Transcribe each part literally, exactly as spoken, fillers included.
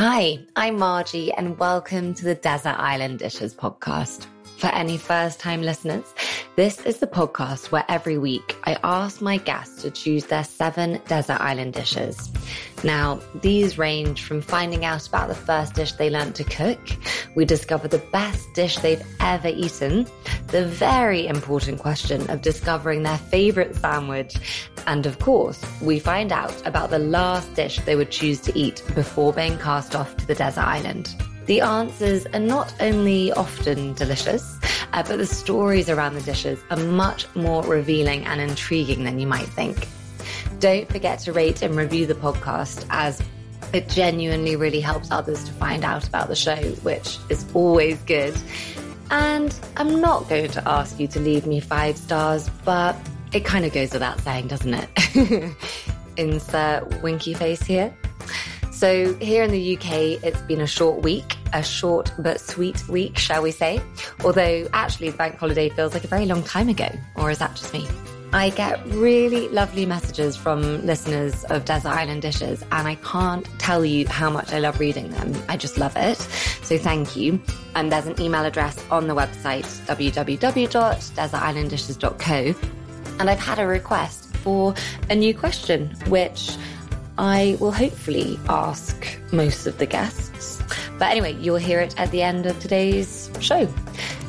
Hi, I'm Margie and welcome to the Desert Island Dishes podcast. For any first-time listeners, this is the podcast where every week I ask my guests to choose their seven desert island dishes. Now, these range from finding out about the first dish they learned to cook, we discover the best dish they've ever eaten, the very important question of discovering their favorite sandwich, and of course, we find out about the last dish they would choose to eat before being cast off to the desert island. The answers are not only often delicious, uh, but the stories around the dishes are much more revealing and intriguing than you might think. Don't forget to rate and review the podcast, as it genuinely really helps others to find out about the show, which is always good. And I'm not going to ask you to leave me five stars, but it kind of goes without saying, doesn't it? Insert winky face here. So here in the U K, it's been a short week, a short but sweet week, shall we say? Although actually the bank holiday feels like a very long time ago, or is that just me? I get really lovely messages from listeners of Desert Island Dishes, and I can't tell you how much I love reading them. I just love it. So thank you. And there's an email address on the website, w w w dot desert island dishes dot co. And I've had a request for a new question, which I will hopefully ask most of the guests. But anyway, you'll hear it at the end of today's show.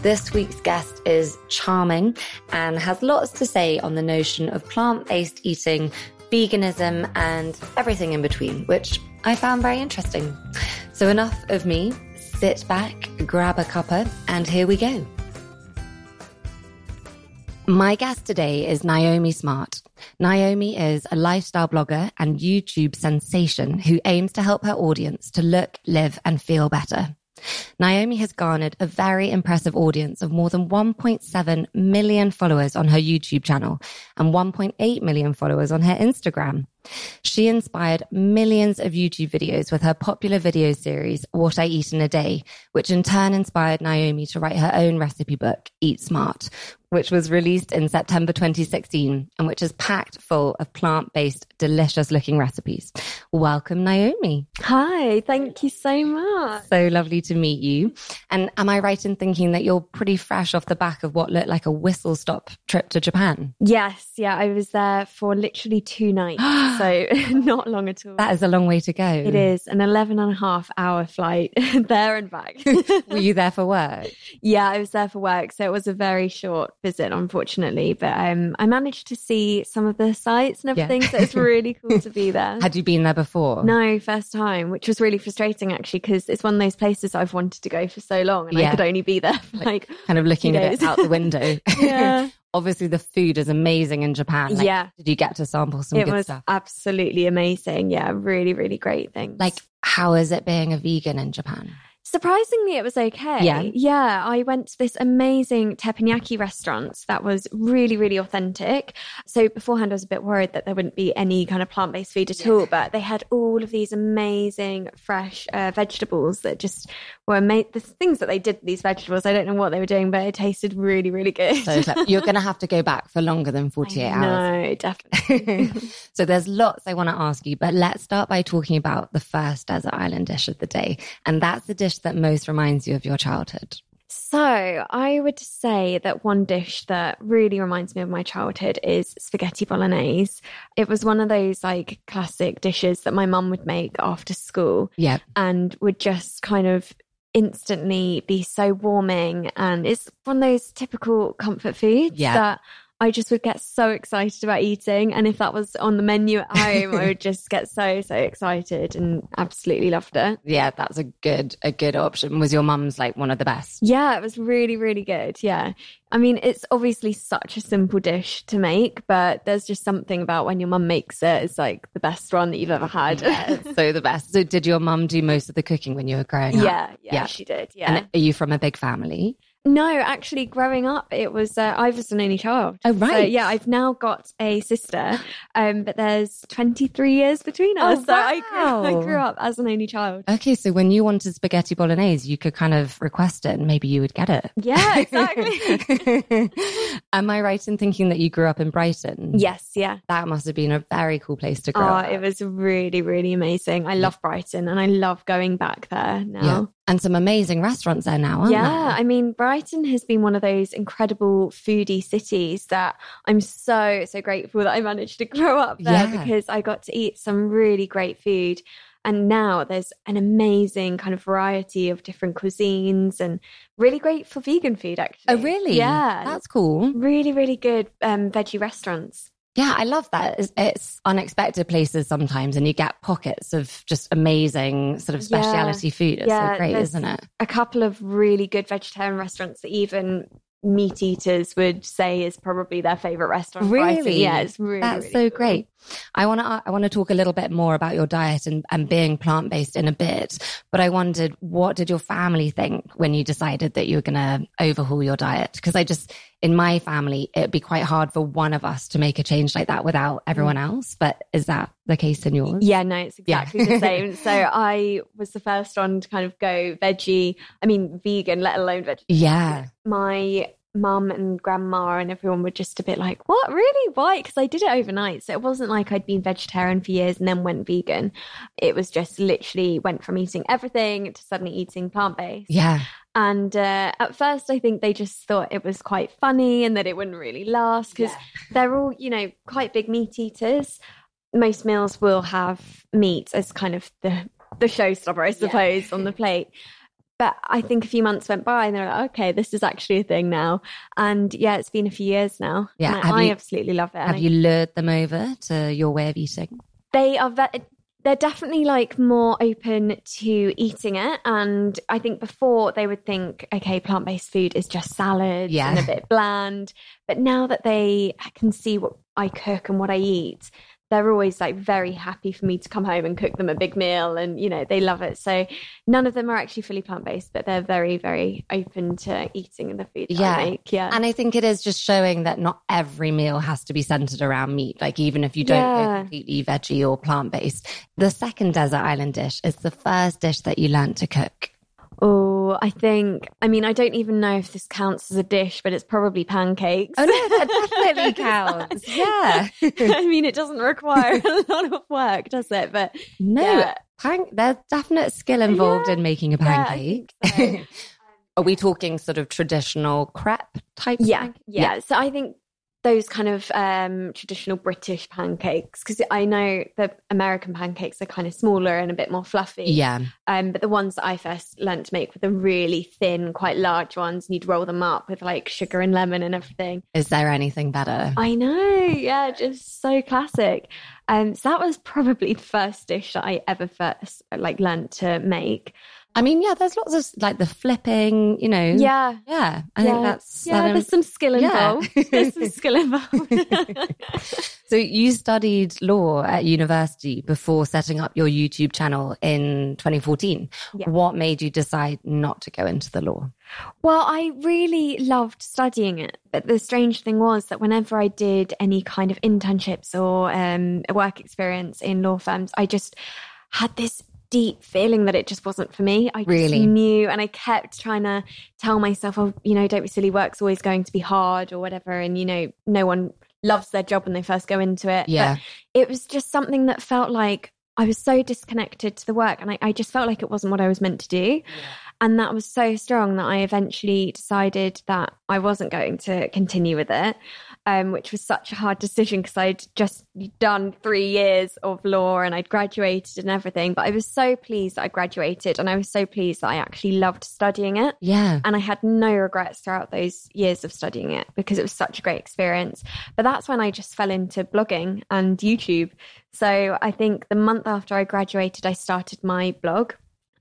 This week's guest is charming and has lots to say on the notion of plant-based eating, veganism, and everything in between, which I found very interesting. So enough of me. Sit back, grab a cuppa, and here we go. My guest today is Naomi Smart. Naomi is a lifestyle blogger and YouTube sensation who aims to help her audience to look, live, and feel better. Naomi has garnered a very impressive audience of more than one point seven million followers on her YouTube channel and one point eight million followers on her Instagram. She inspired millions of YouTube videos with her popular video series, What I Eat in a Day, which in turn inspired Naomi to write her own recipe book, Eat Smart, which was released in September twenty sixteen and which is packed full of plant-based, delicious-looking recipes. Welcome, Naomi. Hi, thank you so much. So lovely to meet you. And am I right in thinking that you're pretty fresh off the back of what looked like a whistle-stop trip to Japan? Yes, yeah, I was there for literally two nights. So not long at all. That is a long way to go. It is an eleven and a half hour flight there and back. Were you there for work? Yeah, I was there for work. So it was a very short visit, unfortunately. But um, I managed to see some of the sites and everything. Yeah. So it's really cool to be there. Had you been there before? No, first time, which was really frustrating, actually, because it's one of those places I've wanted to go for so long. And yeah. I could only be there for like... like kind of looking at it out the window. Yeah. Obviously, the food is amazing in Japan. Like, yeah. Did you get to sample some it good stuff? It was absolutely amazing. Yeah, really, really great things. Like, how is it being a vegan in Japan? Surprisingly, it was okay. Yeah. Yeah. I went to this amazing teppanyaki restaurant that was really, really authentic. So beforehand, I was a bit worried that there wouldn't be any kind of plant-based food at yeah. all, but they had all of these amazing fresh uh, vegetables that just were made. The things that they did, these vegetables, I don't know what they were doing, but it tasted really, really good. So you're going to have to go back for longer than forty-eight hours. No, definitely. So there's lots I want to ask you, but let's start by talking about the first desert island dish of the day. And that's the dish that most reminds you of your childhood? So I would say that one dish that really reminds me of my childhood is spaghetti bolognese. It was one of those like classic dishes that my mum would make after school. Yeah. And would just kind of instantly be so warming. And it's one of those typical comfort foods yeah. that I just would get so excited about eating. And if that was on the menu at home, I would just get so, so excited and absolutely loved it. Yeah, that's a good, a good option. Was your mum's like one of the best? Yeah, it was really, really good. Yeah. I mean, it's obviously such a simple dish to make, but there's just something about when your mum makes it, it's like the best one that you've ever had. Yeah, so the best. So did your mum do most of the cooking when you were growing up? Yeah, yeah, yeah. she did. Yeah. And are you from a big family? No, actually, growing up, it was uh, I was an only child. Oh, right. So, yeah, I've now got a sister, um, but there's twenty-three years between us. Oh, so wow. I, grew, I grew up as an only child. Okay, so when you wanted spaghetti bolognese, you could kind of request it and maybe you would get it. Yeah, exactly. Am I right in thinking that you grew up in Brighton? Yes, yeah. That must have been a very cool place to grow oh, up. It was really, really amazing. I love Brighton and I love going back there now. Yeah. And some amazing restaurants there now, aren't yeah, there? Yeah, I mean, Brighton has been one of those incredible foodie cities that I'm so, so grateful that I managed to grow up there yeah. because I got to eat some really great food. And now there's an amazing kind of variety of different cuisines and really great for vegan food, actually. Oh, really? Yeah. That's cool. Really, really good um, veggie restaurants. Yeah, I love that. It's, it's unexpected places sometimes and you get pockets of just amazing sort of specialty yeah. food. It's yeah, so great, isn't it? A couple of really good vegetarian restaurants that even meat eaters would say is probably their favorite restaurant. Really? Yeah, it's really, That's really so cool. great. I want to I want to talk a little bit more about your diet and, and being plant-based in a bit, but I wondered, what did your family think when you decided that you were going to overhaul your diet? Because I just, in my family, it'd be quite hard for one of us to make a change like that without everyone else. But is that the case in yours? Yeah, no, it's exactly yeah. the same. So I was the first one to kind of go veggie, I mean, vegan, let alone veggie. Yeah. My mum and grandma and everyone were just a bit like, what, really? Why? Because I did it overnight. So it wasn't like I'd been vegetarian for years and then went vegan. It was just literally went from eating everything to suddenly eating plant-based. Yeah. And uh, at first, I think they just thought it was quite funny and that it wouldn't really last because yeah. they're all, you know, quite big meat eaters. Most meals will have meat as kind of the, the showstopper, I suppose, yeah. on the plate. But I think a few months went by and they're like, okay, this is actually a thing now. And yeah, it's been a few years now. Yeah, and I, you, I absolutely love it. Have you I, lured them over to your way of eating? They are ve- they're definitely like more open to eating it. And I think before they would think, okay, plant-based food is just salads yeah. and a bit bland. But now that they can see what I cook and what I eat, they're always like very happy for me to come home and cook them a big meal and, you know, they love it. So none of them are actually fully plant-based, but they're very, very open to eating the food that yeah. I make. Yeah. And I think it is just showing that not every meal has to be centered around meat. Like even if you don't yeah. go completely veggie or plant-based. The second desert island dish is the first dish that you learned to cook. Oh, I think, I mean, I don't even know if this counts as a dish, but it's probably pancakes. Oh, no, that definitely counts. Yeah. I mean, it doesn't require a lot of work, does it? But no, yeah. pan- there's definite skill involved yeah. in making a pancake. Yeah, I think so. Are we talking sort of traditional crepe type? Yeah. Pancake? Yeah. Yeah. So I think those kind of um, traditional British pancakes, because I know the American pancakes are kind of smaller and a bit more fluffy. Yeah. Um, but the ones that I first learned to make were the really thin, quite large ones, and you'd roll them up with like sugar and lemon and everything. Is there anything better? I know. Yeah, just so classic. Um, so that was probably the first dish that I ever first like learned to make. I mean, yeah, there's lots of like the flipping, you know. Yeah. Yeah. I yeah. think that's... Yeah, that there's some skill involved. Yeah. There's some skill involved. So you studied law at university before setting up your YouTube channel in twenty fourteen. Yeah. What made you decide not to go into the law? Well, I really loved studying it. But the strange thing was that whenever I did any kind of internships or um, work experience in law firms, I just had this deep feeling that it just wasn't for me. I really? just knew, and I kept trying to tell myself, oh, you know, don't be silly, work's always going to be hard or whatever. And, you know, no one loves their job when they first go into it. Yeah. But it was just something that felt like I was so disconnected to the work and I, I just felt like it wasn't what I was meant to do. Yeah. And that was so strong that I eventually decided that I wasn't going to continue with it, um, which was such a hard decision because I'd just done three years of law and I'd graduated and everything. But I was so pleased that I graduated and I was so pleased that I actually loved studying it. Yeah. And I had no regrets throughout those years of studying it because it was such a great experience. But that's when I just fell into blogging and YouTube. So I think the month after I graduated, I started my blog.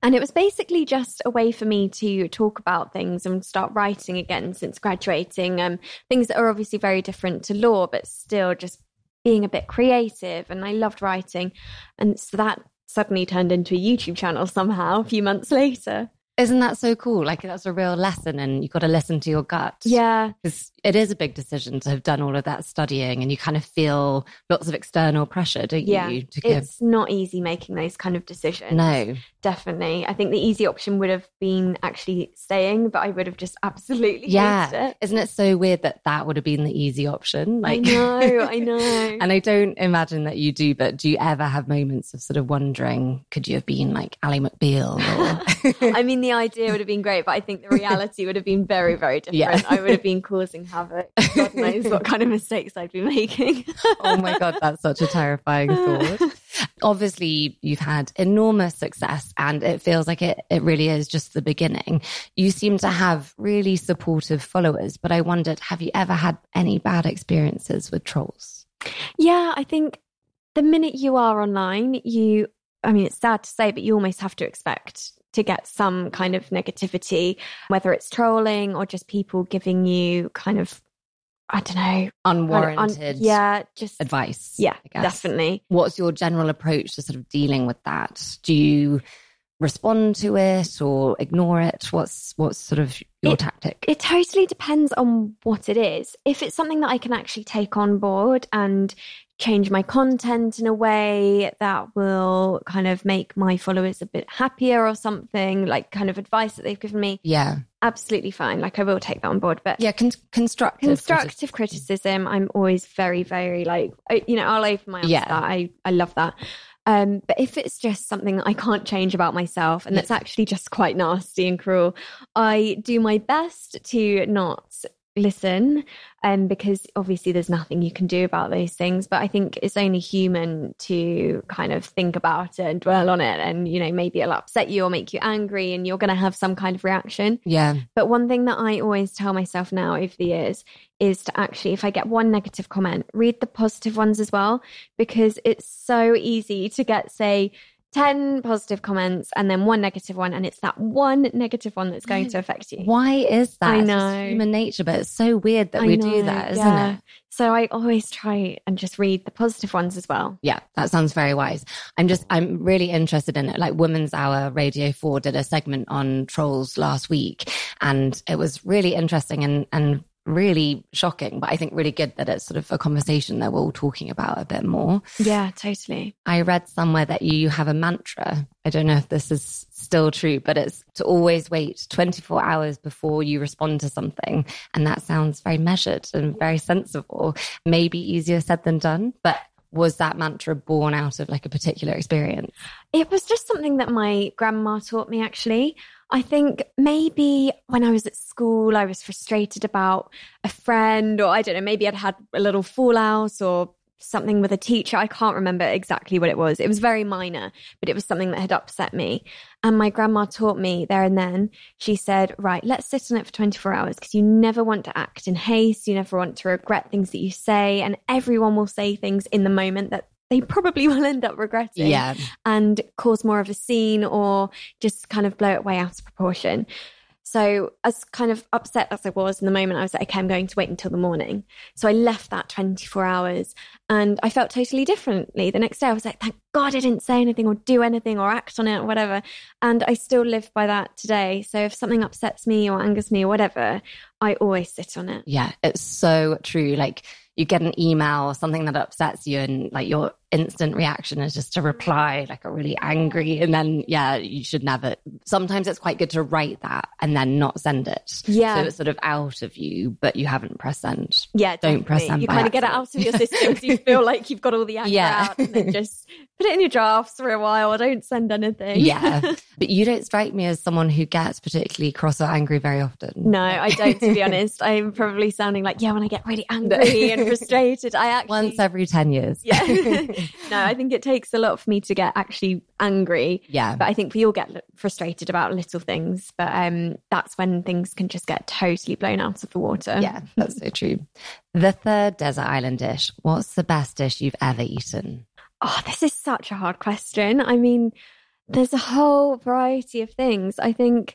And it was basically just a way for me to talk about things and start writing again since graduating. Um, things that are obviously very different to law, but still just being a bit creative. And I loved writing. And so that suddenly turned into a YouTube channel somehow a few months later. Isn't that so cool? Like, that's a real lesson, and you've got to listen to your gut. Yeah. Because it is a big decision to have done all of that studying, and you kind of feel lots of external pressure, don't yeah. you? To give... It's not easy making those kind of decisions. No. Definitely. I think the easy option would have been actually staying, but I would have just absolutely yeah. used it. Isn't it so weird that that would have been the easy option? Like... I know, I know. And I don't imagine that you do, but do you ever have moments of sort of wondering, could you have been like Ally McBeal? Or... I mean, the The idea would have been great, but I think the reality would have been very, very different. Yeah. I would have been causing havoc. God knows what kind of mistakes I'd be making. Oh my God, that's such a terrifying thought. Obviously, you've had enormous success, and it feels like it, it really is just the beginning. You seem to have really supportive followers, but I wondered, have you ever had any bad experiences with trolls? Yeah, I think the minute you are online, you, I mean, it's sad to say, but you almost have to expect to get some kind of negativity, whether it's trolling or just people giving you kind of, I don't know, unwarranted un- un- yeah, just advice. Yeah, definitely. What's your general approach to sort of dealing with that? Do you respond to it or ignore it? What's what's sort of your it, tactic? It totally depends on what it is. If it's something that I can actually take on board and change my content in a way that will kind of make my followers a bit happier or something, like kind of advice that they've given me. Yeah. Absolutely fine. Like, I will take that on board. But yeah, con- constructive. Constructive criticism. criticism. I'm always very, very like, you know, I'll open my eyes yeah. to that. I, I love that. Um, but if it's just something that I can't change about myself, and that's actually just quite nasty and cruel, I do my best to not listen, um, because obviously there's nothing you can do about those things. But I think it's only human to kind of think about it and dwell on it, and, you know, maybe it'll upset you or make you angry, and you're going to have some kind of reaction. Yeah. But one thing that I always tell myself now over the years is to actually, if I get one negative comment, read the positive ones as well, because it's so easy to get, say, ten positive comments and then one negative one, and it's that one negative one that's going to affect you. Why is that? I know. It's human nature, but it's so weird that I we know, do that, isn't yeah. it? So I always try and just read the positive ones as well. Yeah, that sounds very wise. I'm just, I'm really interested in it. Like, Women's Hour Radio four did a segment on trolls last week, and it was really interesting and, and really shocking, but I think really good that it's sort of a conversation that we're all talking about a bit more. Yeah, totally. I read somewhere that you have a mantra. I don't know if this is still true, but it's to always wait twenty-four hours before you respond to something. And that sounds very measured and very sensible. Maybe easier said than done, but was that mantra born out of like a particular experience? It was just something that my grandma taught me, actually. I think maybe when I was at school, I was frustrated about a friend, or I don't know, maybe I'd had a little fallout or something with a teacher. I can't remember exactly what it was. It was very minor, but it was something that had upset me. And my grandma taught me there and then. She said, right, let's sit on it for twenty-four hours, because you never want to act in haste. You never want to regret things that you say. And everyone will say things in the moment that they probably will end up regretting yeah. and cause more of a scene or just kind of blow it way out of proportion. So as kind of upset as I was in the moment, I was like, okay, I'm going to wait until the morning. So I left that twenty-four hours, and I felt totally differently. The next day I was like, thank God I didn't say anything or do anything or act on it or whatever. And I still live by that today. So if something upsets me or angers me or whatever, I always sit on it. Yeah, it's so true. Like, you get an email or something that upsets you, and like your instant reaction is just to reply like a really angry, and then yeah, you should never. Sometimes it's quite good to write that and then not send it. Yeah, so it's sort of out of you, but you haven't pressed send. Yeah, definitely. Don't press send. You kind of get it out of your system. So you feel like you've got all the anger yeah. out, and then just put it in your drafts for a while. Don't send anything. Yeah, but you don't strike me as someone who gets particularly cross or angry very often. No, I don't. To be honest, I'm probably sounding like yeah, when I get really angry and frustrated, I actually once every ten years. Yeah. No, I think it takes a lot for me to get actually angry. Yeah. But I think we all get frustrated about little things, but um that's when things can just get totally blown out of the water. Yeah, that's so true. The third desert island dish. What's the best dish you've ever eaten? Oh, this is such a hard question. I mean, there's a whole variety of things. I think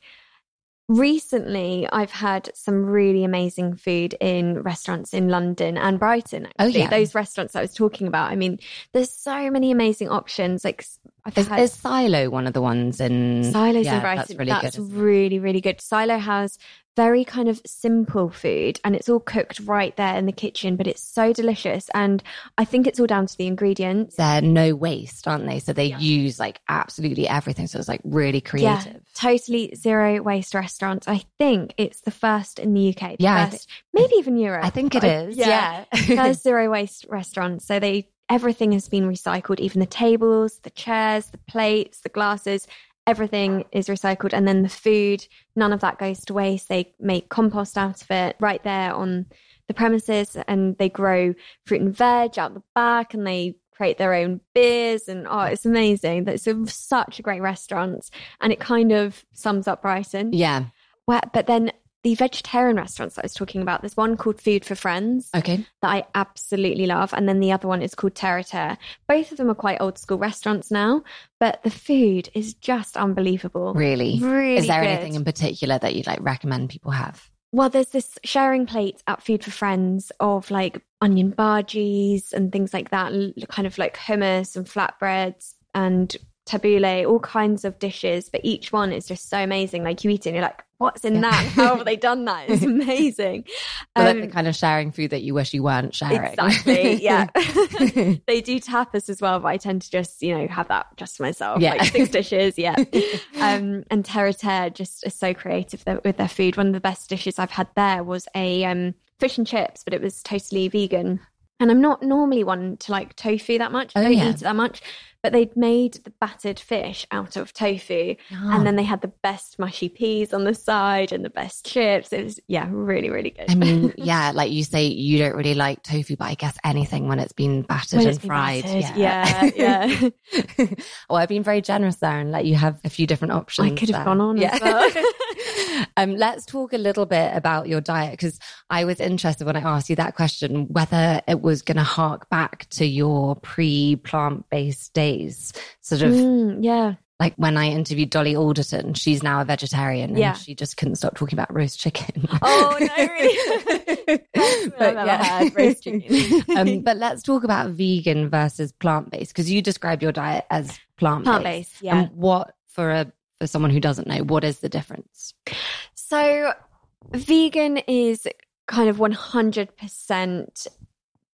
Recently, I've had some really amazing food in restaurants in London and Brighton. Actually. Oh, yeah. Those restaurants that I was talking about. I mean, there's so many amazing options. Like, I've is, had... is Silo one of the ones in... Silo's yeah, in Brighton. That's really that's good. That's really, really good. Silo has very kind of simple food and it's all cooked right there in the kitchen, but it's so delicious. And I think it's all down to the ingredients. They're no waste, aren't they? So they yeah. use like absolutely everything. So it's like really creative. Yeah, totally zero waste restaurant. I think it's the first in the U K. The yeah. First, maybe even Europe. I think it is. Yeah. yeah. First zero waste restaurant. So they, everything has been recycled, even the tables, the chairs, the plates, the glasses. Everything is recycled, and then the food, none of that goes to waste. They make compost out of it right there on the premises, and they grow fruit and veg out the back, and they create their own beers, and oh, it's amazing. It's a, such a great restaurant, and it kind of sums up Brighton. Yeah. Where, but then the vegetarian restaurants that I was talking about, there's one called Food for Friends. Okay. That I absolutely love, and then the other one is called Terre à Terre. Both of them are quite old school restaurants now, but the food is just unbelievable. Really? Really Is there good. Anything in particular that you'd like recommend people have? Well, there's this sharing plate at Food for Friends of like onion bhajis and things like that, kind of like hummus and flatbreads and tabbouleh, all kinds of dishes, but each one is just so amazing. Like you eat it and you're like, what's in yeah. that? How have they done that? It's amazing. Um, like the kind of sharing food that you wish you weren't sharing. Exactly, yeah. They do tapas as well, but I tend to just, you know, have that just for myself. Yeah. Like six dishes, yeah. um, and Terre à Terre just is so creative with their food. One of the best dishes I've had there was a um, fish and chips, but it was totally vegan. And I'm not normally one to like tofu that much. I don't oh, yeah. eat it that much. But they'd made the battered fish out of tofu. Oh. And then they had the best mushy peas on the side and the best chips. It was, yeah, really, really good. I mean, yeah, like you say, you don't really like tofu, but I guess anything when it's been battered when and been fried. Battered. Yeah, yeah. yeah. Well, I've been very generous there and let you have a few different options. I could have there. Gone on yeah. as well. Um, let's talk a little bit about your diet, because I was interested when I asked you that question, whether it was going to hark back to your pre-plant-based days, sort of mm, yeah. like when I interviewed Dolly Alderton, she's now a vegetarian and yeah. she just couldn't stop talking about roast chicken. Oh, no, really? But, yeah. roast chicken. um, but let's talk about vegan versus plant-based, because you describe your diet as plant-based. Plant-based, yeah. And what, for a for someone who doesn't know, what is the difference? So vegan is kind of one hundred percent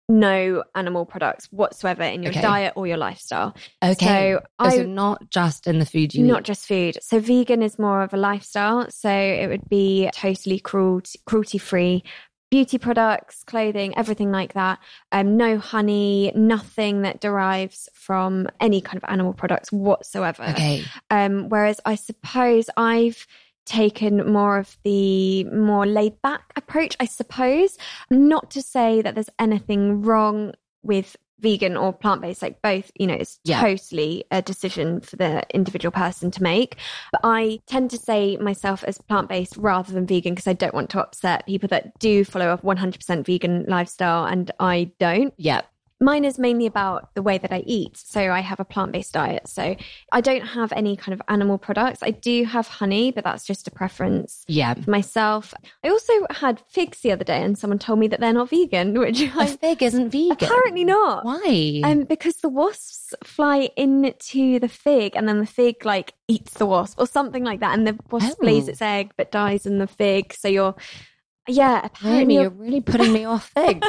no animal products whatsoever in your okay. diet or your lifestyle. Okay. So, I, so not just in the food you Not eat. Just food. So vegan is more of a lifestyle. So it would be totally cruelty, cruelty-free beauty products, clothing, everything like that. Um, no honey, nothing that derives from any kind of animal products whatsoever. Okay. Um, whereas I suppose I've taken more of the more laid back approach, I suppose. Not to say that there's anything wrong with vegan or plant-based, like both, you know, it's yeah. totally a decision for the individual person to make. But I tend to say myself as plant-based rather than vegan, because I don't want to upset people that do follow a one hundred percent vegan lifestyle and I don't. Yeah. Mine is mainly about the way that I eat. So I have a plant-based diet. So I don't have any kind of animal products. I do have honey, but that's just a preference yeah. for myself. I also had figs the other day and someone told me that they're not vegan, which a I, fig isn't vegan. Apparently not. Why? Um, because the wasps fly into the fig and then the fig like eats the wasp or something like that. And the wasp oh. lays its egg but dies in the fig. So you're... Yeah, apparently you're... you're really putting me off figs.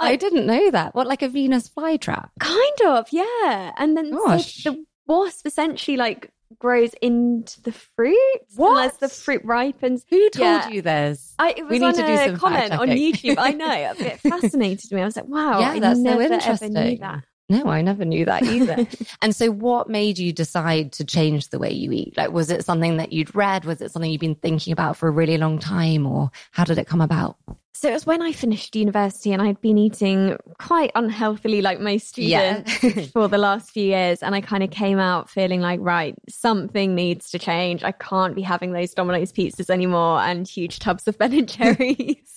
I didn't know that. What, like a Venus flytrap? Kind of, yeah. And then Gosh. So the wasp essentially like grows into the fruit what? Unless the fruit ripens. Who told yeah. you this? I, it was we need on to do a some comment on YouTube. I know, a bit fascinating to me. I was like, wow, yeah, I that's never so interesting. Ever knew that. No, I never knew that either. And so what made you decide to change the way you eat? Like, was it something that you'd read? Was it something you've been thinking about for a really long time? Or how did it come about? So it was when I finished university and I'd been eating quite unhealthily like most students yeah. for the last few years. And I kind of came out feeling like, right, something needs to change. I can't be having those Domino's pizzas anymore and huge tubs of Ben and Jerry's.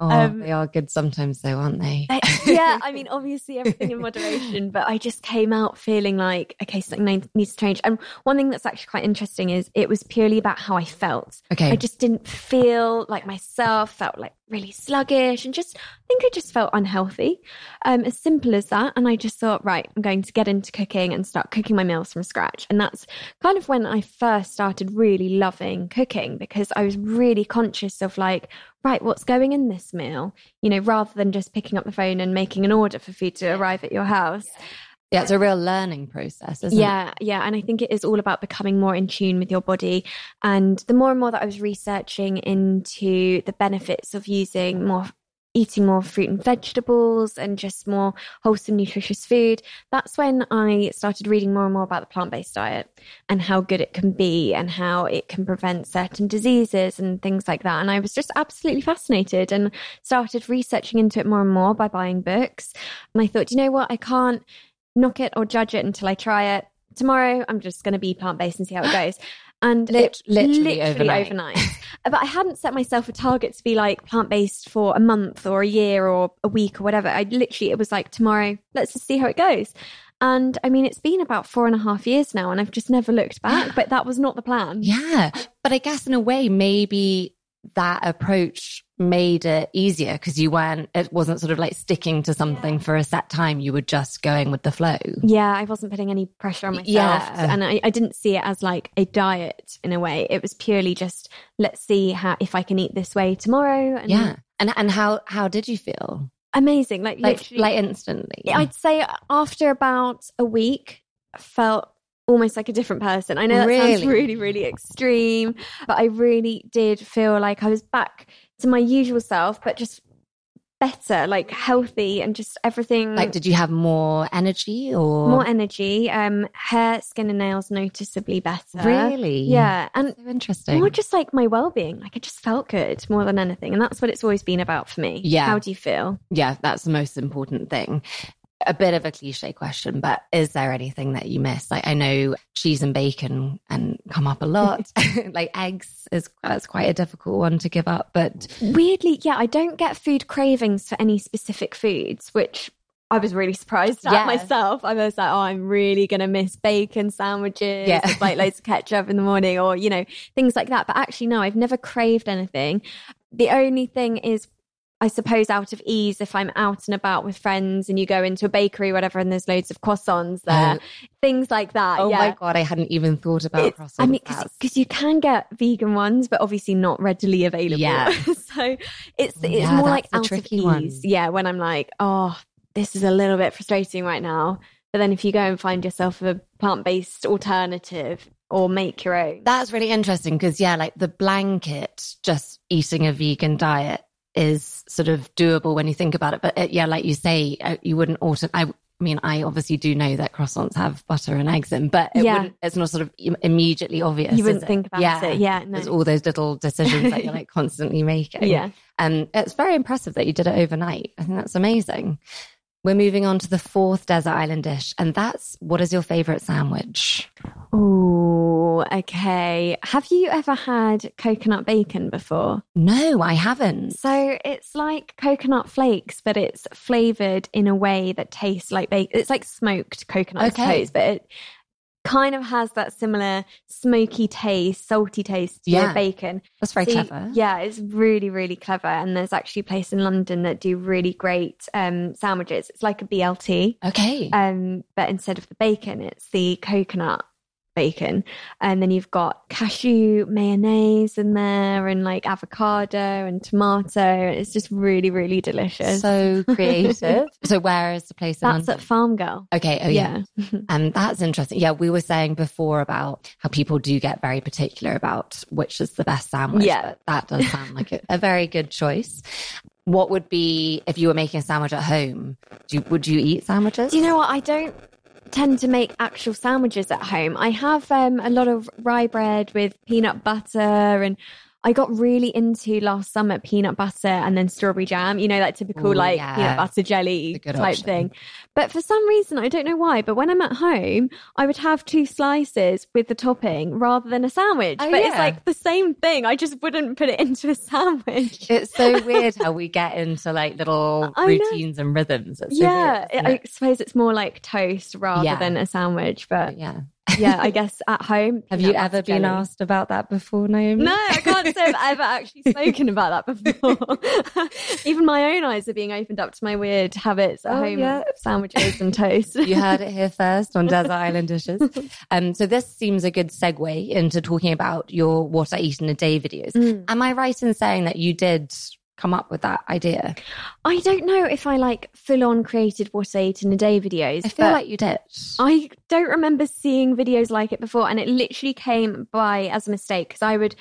oh, um, they are good sometimes though, aren't they? I, yeah, I mean, obviously everything in moderation, but I just came out feeling like, okay, something needs to change. And one thing that's actually quite interesting is it was purely about how I felt. Okay. I just didn't feel like myself, felt like really sluggish and just, I think I just felt unhealthy, um, as simple as that. And I just thought, right, I'm going to get into cooking and start cooking my meals from scratch. And that's kind of when I first started really loving cooking, because I was really conscious of like, right, what's going in this meal, you know, rather than just picking up the phone and making an order for food to arrive at your house. Yeah. Yeah, it's a real learning process, isn't yeah, it? Yeah, yeah. And I think it is all about becoming more in tune with your body. And the more and more that I was researching into the benefits of using more, eating more fruit and vegetables and just more wholesome, nutritious food, that's when I started reading more and more about the plant-based diet and how good it can be and how it can prevent certain diseases and things like that. And I was just absolutely fascinated and started researching into it more and more by buying books. And I thought, you know what, I can't knock it or judge it until I try it. Tomorrow, I'm just going to be plant-based and see how it goes. And Lit- it literally, literally overnight. overnight. But I hadn't set myself a target to be like plant-based for a month or a year or a week or whatever. I literally, it was like, tomorrow, let's just see how it goes. And I mean, it's been about four and a half years now and I've just never looked back, but that was not the plan. Yeah. But I guess in a way, maybe that approach made it easier because you weren't, it wasn't sort of like sticking to something yeah. for a set time. You were just going with the flow. Yeah, I wasn't putting any pressure on myself. Yeah. And I, I didn't see it as like a diet in a way. It was purely just, let's see how, if I can eat this way tomorrow. And yeah. And and how, how did you feel? Amazing. Like, like, like instantly. I'd say after about a week, I felt almost like a different person. I know that really? sounds really, really extreme, but I really did feel like I was back to my usual self, but just better, like healthy and just everything. Like, did you have more energy or? More energy, um, hair, skin and nails noticeably better. Really? Yeah. And so interesting. More just like my well-being. Like I just felt good more than anything. And that's what it's always been about for me. Yeah. How do you feel? Yeah, that's the most important thing. A bit of a cliche question, but is there anything that you miss? Like I know cheese and bacon and come up a lot. Like eggs is that's quite a difficult one to give up. But weirdly, yeah, I don't get food cravings for any specific foods, which I was really surprised at yeah. myself. I was like, oh, I'm really going to miss bacon sandwiches yeah. with like loads of ketchup in the morning or, you know, things like that. But actually, no, I've never craved anything. The only thing is, I suppose out of ease, if I'm out and about with friends and you go into a bakery or whatever and there's loads of croissants there, oh. things like that. Oh yeah. my God, I hadn't even thought about it, croissants. I mean, because you can get vegan ones, but obviously not readily available. Yeah. So it's it's yeah, more like out of ease. One. Yeah, when I'm like, oh, this is a little bit frustrating right now. But then if you go and find yourself a plant-based alternative, or make your own. That's really interesting because, yeah, like the blanket, just eating a vegan diet is sort of doable when you think about it. But uh, yeah, like you say, uh, you wouldn't auto- I, I mean, I obviously do know that croissants have butter and eggs in, but it yeah. wouldn't, it's not sort of immediately obvious. You wouldn't think about yeah. it. Yeah. No. There's all those little decisions that you're like constantly making. Yeah. And um, it's very impressive that you did it overnight. I think that's amazing. We're moving on to the fourth desert island dish. And that's, what is your favorite sandwich? Oh, okay. Have you ever had coconut bacon before? No, I haven't. So it's like coconut flakes, but it's flavored in a way that tastes like bacon. It's like smoked coconut, okay. I suppose, but it kind of has that similar smoky taste, salty taste to yeah. bacon. That's very so, clever. Yeah, it's really, really clever. And there's actually a place in London that do really great um, sandwiches. It's like a B L T. Okay. Um, but instead of the bacon, it's the coconut bacon. And then you've got cashew mayonnaise in there and like avocado and tomato. It's just really, really delicious. So creative. So where is the place in London? That's at Farm Girl. Okay. Oh yeah. yeah. And that's interesting. Yeah. We were saying before about how people do get very particular about which is the best sandwich. Yeah. But that does sound like a, a very good choice. What would be, if you were making a sandwich at home, do you, would you eat sandwiches? Do you know what? I don't tend to make actual sandwiches at home. I have um, a lot of rye bread with peanut butter and I got really into last summer peanut butter and then strawberry jam, you know, that typical Ooh, like yeah. peanut butter jelly type option. thing. But for some reason, I don't know why, but when I'm at home, I would have two slices with the topping rather than a sandwich. Oh, but yeah. it's like the same thing. I just wouldn't put it into a sandwich. It's so weird how we get into like little routines and rhythms. It's so yeah, weird, I suppose it's more like toast rather yeah. than a sandwich. But yeah. Yeah, I guess at home. Have you ever jelly. been asked about that before, Naomi? No, I can't say I've ever actually spoken about that before. Even my own eyes are being opened up to my weird habits at oh, home yeah. sandwiches and toast. You heard it here first on Desert Island Dishes. Um, so this seems a good segue into talking about your What I Eat in a Day videos. Mm. Am I right in saying that you did come up with that idea? I don't know if I like full on created What I Ate in a Day videos. I feel like you did. I don't remember seeing videos like it before, and it literally came by as a mistake because I would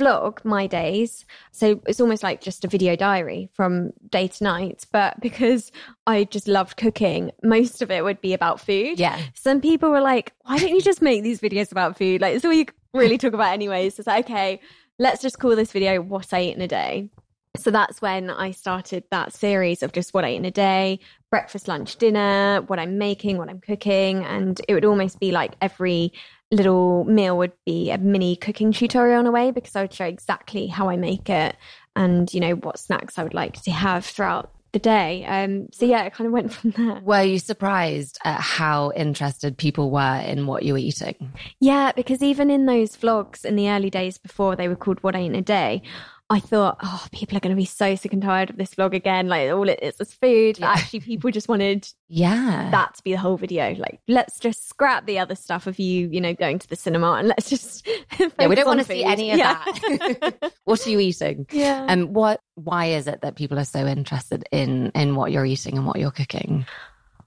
vlog my days. So it's almost like just a video diary from day to night. But because I just loved cooking, most of it would be about food. Yeah. Some people were like, why don't you just make these videos about food? Like, it's all you really talk about anyways. So it's like, okay, let's just call this video What I Ate in a Day. So that's when I started that series of just what I eat in a day, breakfast, lunch, dinner, what I'm making, what I'm cooking. And it would almost be like every little meal would be a mini cooking tutorial in a way, because I would show exactly how I make it and, you know, what snacks I would like to have throughout the day. Um, so yeah, it kind of went from there. Were you surprised at how interested people were in what you were eating? Yeah, because even in those vlogs in the early days before they were called What I Eat in a Day, I thought, oh, people are going to be so sick and tired of this vlog again. Like, all it is is food. Yeah. But actually, people just wanted yeah. that to be the whole video. Like, let's just scrap the other stuff of you, you know, going to the cinema and let's just... yeah, we don't want to see any of yeah. that. What are you eating? Yeah. And um, what? Why is it that people are so interested in in what you're eating and what you're cooking?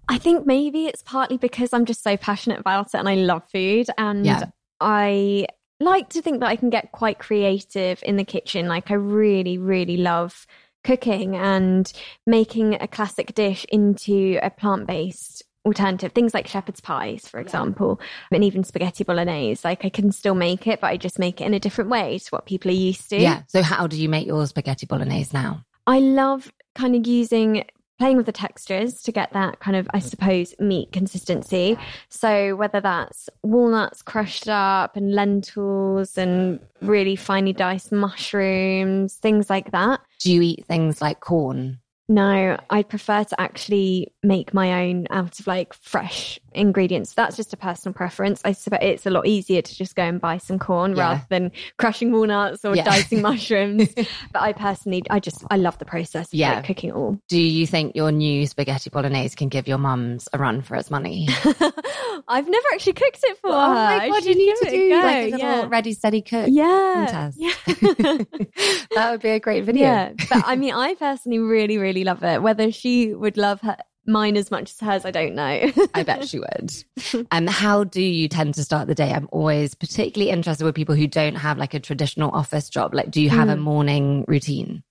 I think maybe it's partly because I'm just so passionate about it and I love food. And yeah. I... like to think that I can get quite creative in the kitchen. Like, I really, really love cooking and making a classic dish into a plant-based alternative. Things like shepherd's pies, for example, yeah. and even spaghetti bolognese. Like, I can still make it, but I just make it in a different way to what people are used to. Yeah. So how do you make your spaghetti bolognese now? I love kind of using... playing with the textures to get that kind of, I suppose, meat consistency. So whether that's walnuts crushed up and lentils and really finely diced mushrooms, things like that. Do you eat things like corn? No, I prefer to actually make my own out of like fresh ingredients. That's just a personal preference. I suppose it's a lot easier to just go and buy some corn yeah. rather than crushing walnuts or yeah. dicing mushrooms. But I personally, I just, I love the process of yeah. like, cooking it all. Do you think your new spaghetti bolognese can give your mums a run for its money? I've never actually cooked it for well, her. Oh my God, you need to do like a little yeah. ready, steady cook yeah. contest. Yeah. That would be a great video. Yeah. But I mean, I personally really, really love it. Whether she would love her mine as much as hers, I don't know. I bet she would. And um, how do you tend to start the day? I'm always particularly interested with people who don't have like a traditional office job. Like, do you have mm. a morning routine?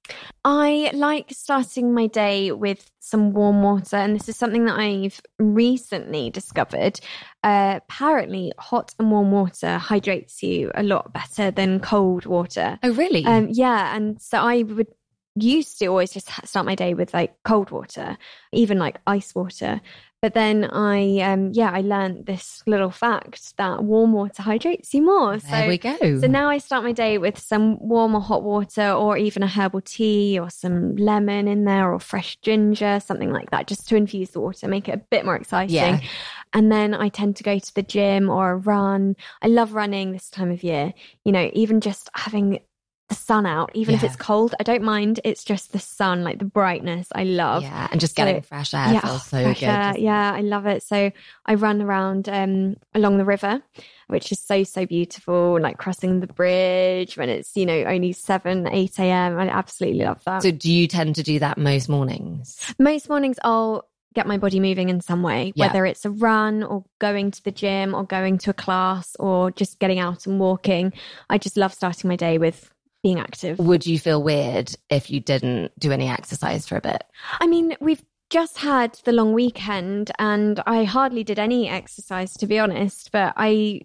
I like starting my day with some warm water, and this is something that I've recently discovered. Uh, apparently, hot and warm water hydrates you a lot better than cold water. Oh, really? Um, yeah, and so I would used to always just start my day with like cold water, even like ice water. But then I, um, yeah, I learned this little fact that warm water hydrates you more. So, there we go. So now I start my day with some warm or hot water, or even a herbal tea or some lemon in there, or fresh ginger, something like that, just to infuse the water, make it a bit more exciting. Yeah. And then I tend to go to the gym or a run. I love running this time of year, you know, even just having the sun out, even yeah. if it's cold, I don't mind. It's just the sun, like the brightness, I love. Yeah, and just getting so, fresh air yeah, feels so good. Air, yeah, I love it. So I run around um, along the river, which is so, so beautiful, like crossing the bridge when it's, you know, only seven, eight a.m. I absolutely love that. So do you tend to do that most mornings? Most mornings I'll get my body moving in some way, yeah. whether it's a run or going to the gym or going to a class or just getting out and walking. I just love starting my day with being active. Would you feel weird if you didn't do any exercise for a bit? I mean, we've just had the long weekend and I hardly did any exercise, to be honest, but I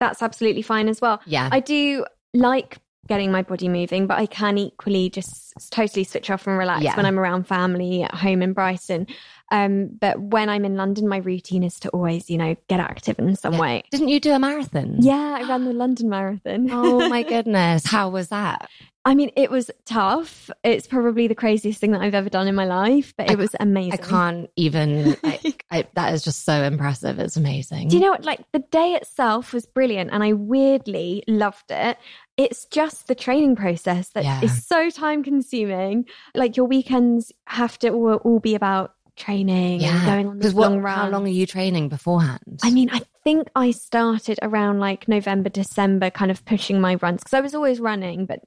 that's absolutely fine as well. Yeah. I do like getting my body moving, but I can equally just totally switch off and relax yeah. when I'm around family at home in Brighton. Um, but when I'm in London, my routine is to always, you know, get active in some way. Didn't you do a marathon? Yeah, I ran the London Marathon. Oh my goodness. How was that? I mean, it was tough. It's probably the craziest thing that I've ever done in my life, but it I, was amazing. I can't even, I, I, that is just so impressive. It's amazing. Do you know what? Like the day itself was brilliant and I weirdly loved it. It's just the training process that yeah. is so time consuming. Like your weekends have to all, all be about training yeah. and going on this what, long round. How long are you training beforehand? I mean, I think I started around like November, December, kind of pushing my runs because I was always running, but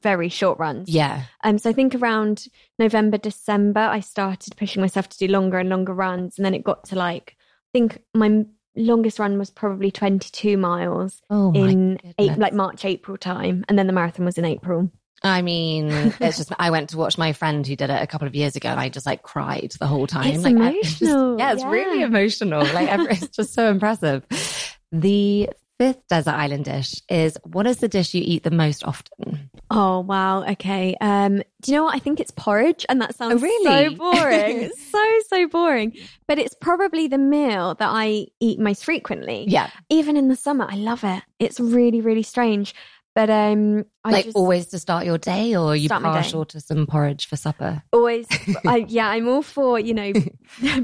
very short runs. Yeah. Um. So I think around November, December, I started pushing myself to do longer and longer runs. And then it got to like, I think my longest run was probably twenty-two miles oh in eight, like March, April time. And then the marathon was in April. I mean, it's just, I went to watch my friend who did it a couple of years ago and I just like cried the whole time. It's like, emotional. Just, yeah, it's yeah. really emotional. Like every, it's just so impressive. The fifth desert island dish is, what is the dish you eat the most often? Oh, wow. Okay. Um, do you know what? I think it's porridge and that sounds oh, really? so boring. It's so, so boring. But it's probably the meal that I eat most frequently. Yeah. Even in the summer, I love it. It's really, really strange. But um, I like just, always to start your day, or are you partial to some porridge for supper? Always, I, yeah, I'm all for, you know,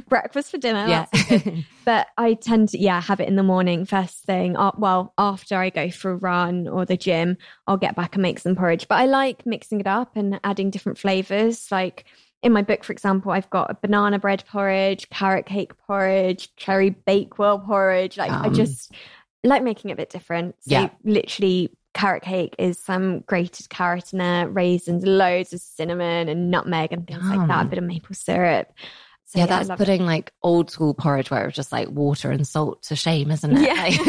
breakfast for dinner. Yeah. That's good. But I tend to, yeah, have it in the morning first thing. Uh, well, after I go for a run or the gym, I'll get back and make some porridge. But I like mixing it up and adding different flavors. Like in my book, for example, I've got a banana bread porridge, carrot cake porridge, cherry Bakewell porridge. Like um, I just like making it a bit different. So yeah. literally. Carrot cake is some grated carrot in there, raisins, loads of cinnamon and nutmeg and things Yum. like that, a bit of maple syrup. So, yeah, yeah, that's putting it. Like old school porridge where it was just like water and salt to shame, isn't it?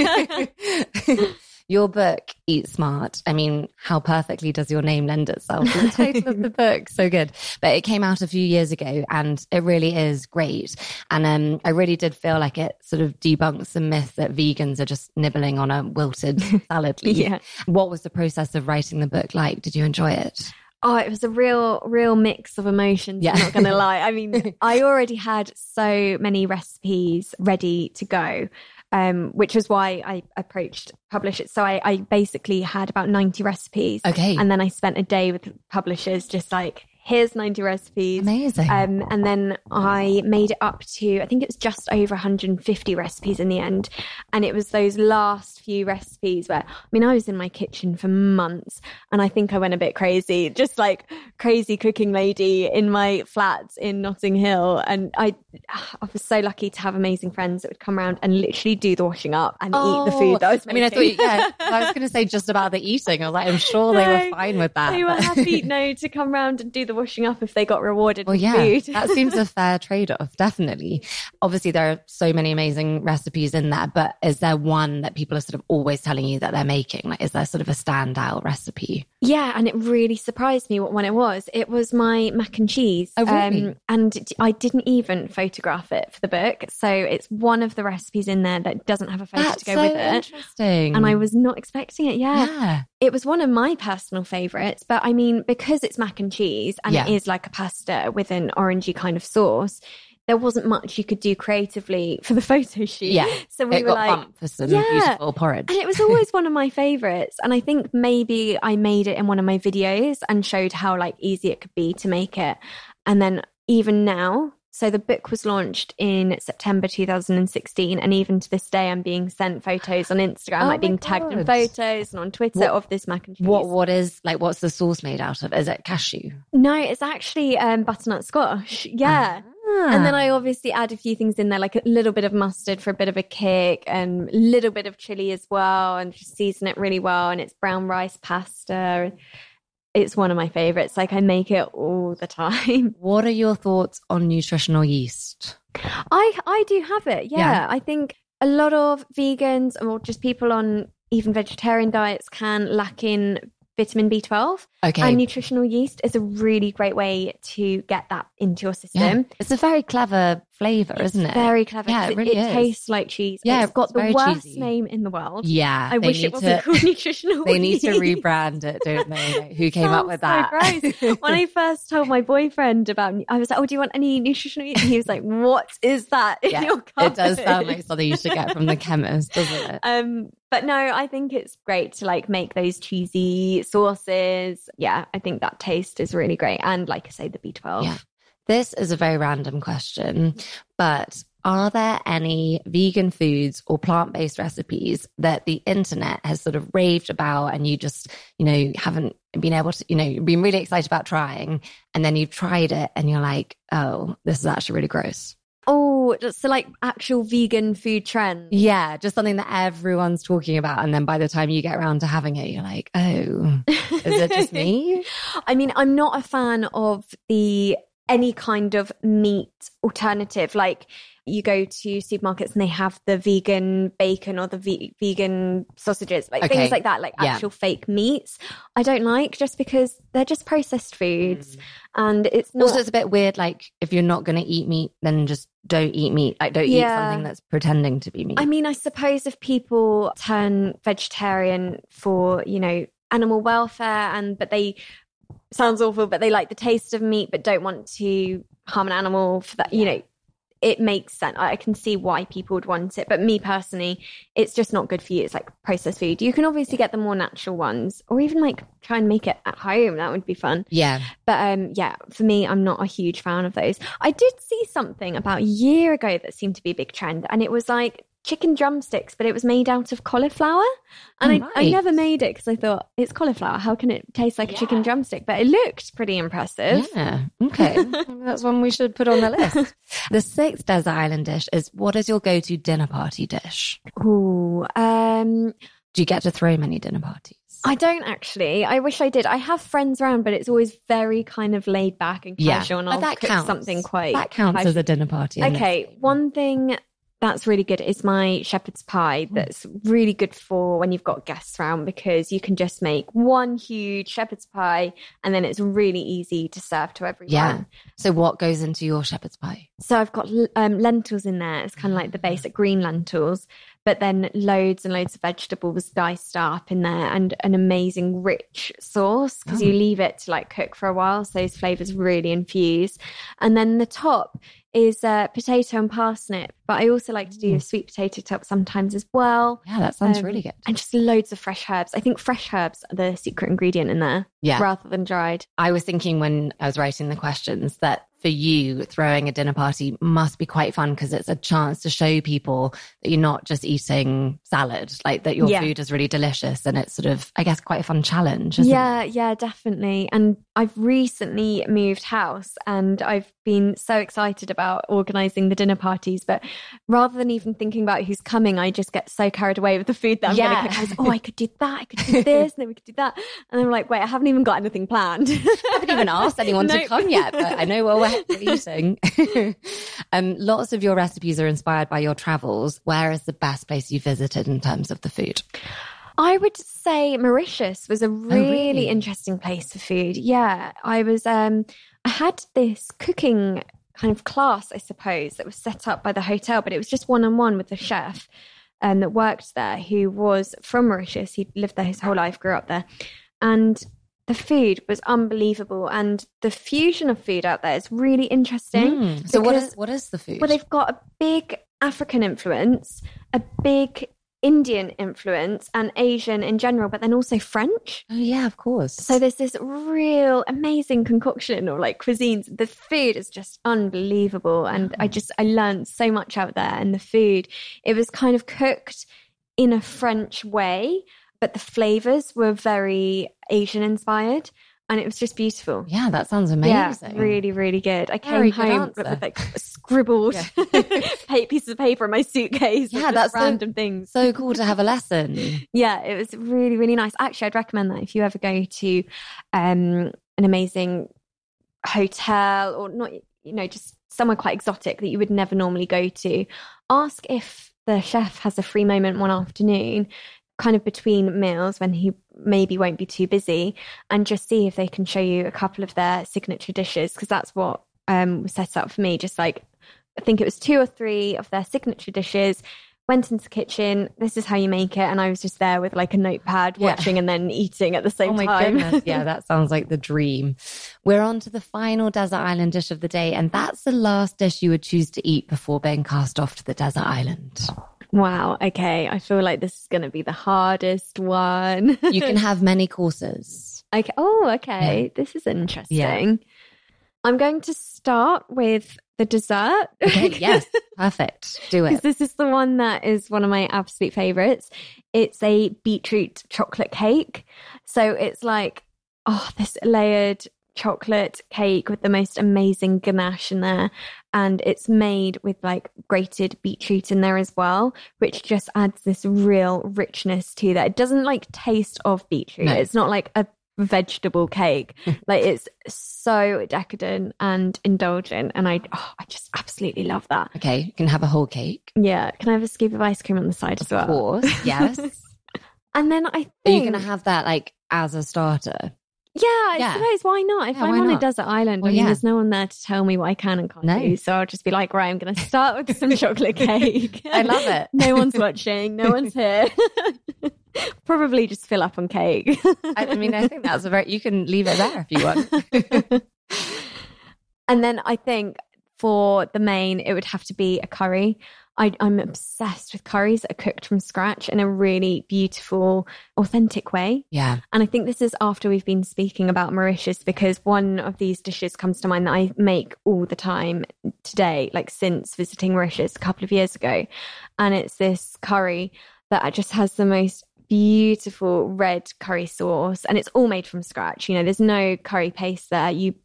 Yeah. Like, your book, Eat Smart. I mean, how perfectly does your name lend itself to the title of the book? So good. But it came out a few years ago and it really is great. And um, I really did feel like it sort of debunks the myth that vegans are just nibbling on a wilted salad leaf. Yeah. What was the process of writing the book like? Did you enjoy it? Oh, it was a real, real mix of emotions. Yeah. I'm not going to lie. I mean, I already had so many recipes ready to go. Um, which is why I approached publish it. So I, I basically had about ninety recipes. Okay. And then I spent a day with publishers just like, here's ninety recipes. Amazing. Um, and then I made it up to, I think it was just over one hundred fifty recipes in the end. And it was those last few recipes where, I mean, I was in my kitchen for months and I think I went a bit crazy, just like crazy cooking lady in my flat in Notting Hill. And I, I was so lucky to have amazing friends that would come around and literally do the washing up and oh, eat the food that I was making. I mean, I thought, yeah, I was going to say just about the eating. I was like, I'm sure no, they were fine with that. They were happy, no, to come round and do the The washing up if they got rewarded well, with yeah, food. That seems a fair trade-off, definitely. Obviously, there are so many amazing recipes in there, but is there one that people are sort of always telling you that they're making? Like, is there sort of a standout recipe? Yeah, and it really surprised me what one it was. It was my mac and cheese. Oh, really? Um, and I didn't even photograph it for the book. So it's one of the recipes in there that doesn't have a photo That's to go so with it. Interesting. And I was not expecting it. Yeah. yeah. It was one of my personal favourites, but I mean, because it's mac and cheese and yeah. it is like a pasta with an orangey kind of sauce, there wasn't much you could do creatively for the photo shoot. Yeah, so we it were got like, bumped for some yeah. beautiful porridge. And it was always one of my favourites. And I think maybe I made it in one of my videos and showed how like easy it could be to make it. And then even now, so the book was launched in September two thousand sixteen. And even to this day, I'm being sent photos on Instagram, oh like being God. tagged in photos and on Twitter what, of this mac and cheese. What, what is, like, what's the sauce made out of? Is it cashew? No, it's actually um, butternut squash. Yeah. Ah. And then I obviously add a few things in there, like a little bit of mustard for a bit of a kick and a little bit of chili as well. And just season it really well. And it's brown rice pasta. It's one of my favorites. Like I make it all the time. What are your thoughts on nutritional yeast? I I do have it. Yeah. yeah. I think a lot of vegans or just people on even vegetarian diets can lack in vitamin B twelve. Okay. And nutritional yeast is a really great way to get that into your system. Yeah. It's a very clever flavour, it's isn't it? Very clever. Yeah, it, it really it is. tastes like cheese. Yeah, it's got it's the worst cheesy. name in the world. Yeah, I wish it wasn't to, called nutritional. They need to rebrand it, don't they? Like, who came up with that? So gross. When I first told my boyfriend about, I was like, "Oh, do you want any nutritional?" And he was like, "What is that in yeah, your cupboard?" It does sound like something you should get from the chemist, doesn't it? Um, but no, I think it's great to like make those cheesy sauces. Yeah, I think that taste is really great, and like I say, the B twelve. Yeah. This is a very random question, but are there any vegan foods or plant-based recipes that the internet has sort of raved about and you just, you know, haven't been able to, you know, you've been really excited about trying and then you've tried it and you're like, oh, this is actually really gross? Oh, so like actual vegan food trends. Yeah, just something that everyone's talking about. And then by the time you get around to having it, you're like, oh, is it just me? I mean, I'm not a fan of the... any kind of meat alternative. Like you go to supermarkets and they have the vegan bacon or the ve- vegan sausages, like okay. things like that, like yeah. actual fake meats. I don't like, just because they're just processed foods. Mm. And it's not... Also, it's a bit weird, like if you're not going to eat meat, then just don't eat meat. Like don't yeah. eat something that's pretending to be meat. I mean, I suppose if people turn vegetarian for, you know, animal welfare and, but they... sounds awful, but they like the taste of meat but don't want to harm an animal for that, you know, it makes sense. I can see why people would want it, but me personally, it's just not good for you. It's like processed food. You can obviously get the more natural ones, or even like try and make it at home. That would be fun. Yeah. But um, yeah, for me, I'm not a huge fan of those. I did see something about a year ago that seemed to be a big trend, and it was like chicken drumsticks, but it was made out of cauliflower, and nice. I, I never made it because I thought, it's cauliflower, how can it taste like yeah. a chicken drumstick? But it looked pretty impressive. Yeah, okay. That's one we should put on the list. The sixth Desert Island dish is, what is your go-to dinner party dish? Ooh, um do you get to throw many dinner parties? I don't actually. I wish I did. I have friends around, but it's always very kind of laid back and casual, yeah. and I'll but that cook counts. something quite that counts casual. As a dinner party. Okay, thing. One thing that's really good is my shepherd's pie. That's really good for when you've got guests around, because you can just make one huge shepherd's pie and then it's really easy to serve to everyone. Yeah. So what goes into your shepherd's pie? So I've got um, lentils in there. It's kind of like the basic green lentils, but then loads and loads of vegetables diced up in there, and an amazing rich sauce, because oh. you leave it to like cook for a while. So those flavors really infuse. And then the top is uh, potato and parsnip, but I also like to do a sweet potato top sometimes as well. Yeah, that sounds um, really good. And just loads of fresh herbs. I think fresh herbs are the secret ingredient in there, yeah. rather than dried. I was thinking when I was writing the questions that for you, throwing a dinner party must be quite fun, because it's a chance to show people that you're not just eating salad, like that your yeah. food is really delicious, and it's sort of, I guess, quite a fun challenge, isn't yeah, it? Yeah, definitely. And I've recently moved house and I've been so excited about organising the dinner parties, but rather than even thinking about who's coming, I just get so carried away with the food that I'm yeah. going to cook. I was, oh, I could do that, I could do this, and then we could do that. And I'm like, wait, I haven't even got anything planned. I haven't even asked anyone nope. to come yet, but I know what we're eating. Um, lots of your recipes are inspired by your travels. Where is the best place you visited in terms of the food? I would say Mauritius was a really, oh, really? interesting place for food. Yeah, I was. Um, I had this cooking kind of class, I suppose, that was set up by the hotel, but it was just one-on-one with the chef um, that worked there, who was from Mauritius. He lived there his whole life, grew up there, and the food was unbelievable, and the fusion of food out there is really interesting. Mm. So what is what is the food? Well, they've got a big African influence, a big Indian influence, and Asian in general, but then also French. Oh yeah, of course. So there's this real amazing concoction or like cuisines. The food is just unbelievable, and mm. I just I learned so much out there. And the food, it was kind of cooked in a French way, but the flavors were very Asian inspired, and it was just beautiful. Yeah, that sounds amazing. Yeah, really, really good. I came very home with like scribbled pieces of paper in my suitcase. Yeah, that's random so, things. So cool to have a lesson. Yeah, it was really, really nice. Actually, I'd recommend that if you ever go to um, an amazing hotel, or not, you know, just somewhere quite exotic that you would never normally go to, ask if the chef has a free moment one afternoon, kind of between meals when he maybe won't be too busy, and just see if they can show you a couple of their signature dishes, because that's what um, was set up for me, just like I think it was two or three of their signature dishes, went into the kitchen, this is how you make it. And I was just there with like a notepad yeah. watching and then eating at the same time. Oh my time. goodness. Yeah, that sounds like the dream. We're on to the final desert island dish of the day. And that's the last dish you would choose to eat before being cast off to the desert island. Wow. Okay. I feel like this is going to be the hardest one. You can have many courses. Okay. Oh, okay. Yeah. This is interesting. Yeah. I'm going to start with the dessert. Okay, yes, perfect. Do it. This is the one that is one of my absolute favorites. It's a beetroot chocolate cake. So it's like, oh, this layered chocolate cake with the most amazing ganache in there. And it's made with like grated beetroot in there as well, which just adds this real richness to that. It doesn't like taste of beetroot. No. It's not like a vegetable cake. Like it's so decadent and indulgent, and I oh, I just absolutely love that. Okay, you can have a whole cake. Yeah, can I have a scoop of ice cream on the side of as well? Of course, yes. And then I think are you going to have that like as a starter? Yeah, I yeah. suppose, why not? If yeah, I'm on not? a desert island, well, I mean, yeah. there's no one there to tell me what I can and can't no. do. So I'll just be like, right, I'm going to start with some chocolate cake. I love it. No one's watching. No one's here. Probably just fill up on cake. I mean, I think that's a very, you can leave it there if you want. And then I think for the main, it would have to be a curry. I, I'm obsessed with curries that are cooked from scratch in a really beautiful, authentic way. Yeah. And I think this is after we've been speaking about Mauritius, because one of these dishes comes to mind that I make all the time today, like since visiting Mauritius a couple of years ago. And it's this curry that just has the most beautiful red curry sauce. And it's all made from scratch. You know, there's no curry paste there. You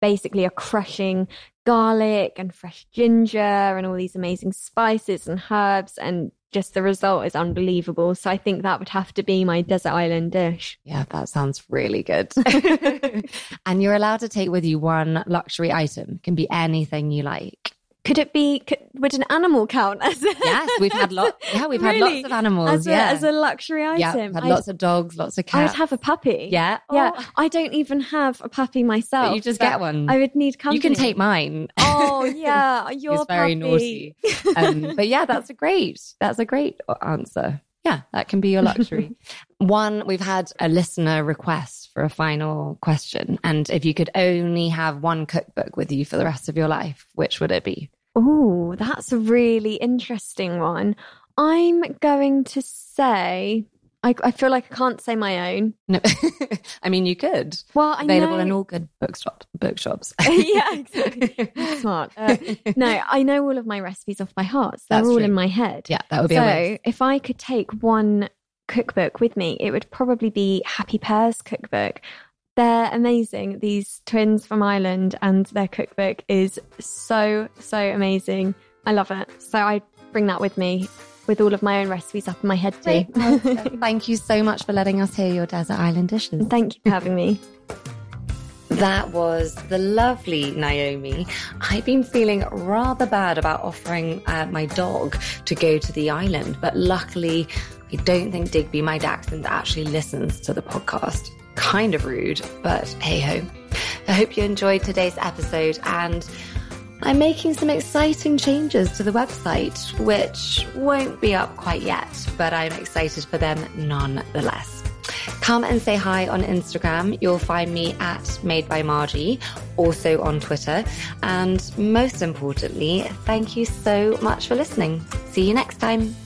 basically are crushing garlic and fresh ginger and all these amazing spices and herbs, and just the result is unbelievable. So I think that would have to be my desert island dish. Yeah, that sounds really good. And you're allowed to take with you one luxury item. It can be anything you like. Could it be, could, would an animal count as a... Yes, we've had lots, yeah, we've really? had lots of animals. As a, yeah. as a luxury item. Yeah, we've had I'd, lots of dogs, lots of cats. I'd have a puppy. Yeah. Yeah. Oh. I don't even have a puppy myself. But you just but get one. I would need company. You can take mine. Oh, yeah, your It's very puppy. Naughty. Um, but yeah, that's a great, that's a great answer. Yeah, that can be your luxury. One, we've had a listener request for a final question. And if you could only have one cookbook with you for the rest of your life, which would it be? Oh, that's a really interesting one. I'm going to say, I, I feel like I can't say my own. No, I mean, you could. Well, I Available know... in all good bookshop, bookshops. Yeah, exactly. Smart. Uh, no, I know all of my recipes off by heart. So they're That's all true. in my head. Yeah, that would be so amazing. If I could take one cookbook with me, it would probably be Happy Pears cookbook. They're amazing. These twins from Ireland, and their cookbook is so, so amazing. I love it. So I bring that with me with all of my own recipes up in my head too. Thank you so much for letting us hear your desert island dishes. Thank you for having me. That was the lovely Naomi. I've been feeling rather bad about offering uh, my dog to go to the island, but luckily I don't think Digby, my dachshund, actually listens to the podcast. Kind of rude, but hey-ho. I hope you enjoyed today's episode, and I'm making some exciting changes to the website, which won't be up quite yet, but I'm excited for them nonetheless. Come and say hi on Instagram. You'll find me at Made by Margie, also on Twitter. And most importantly, thank you so much for listening. See you next time.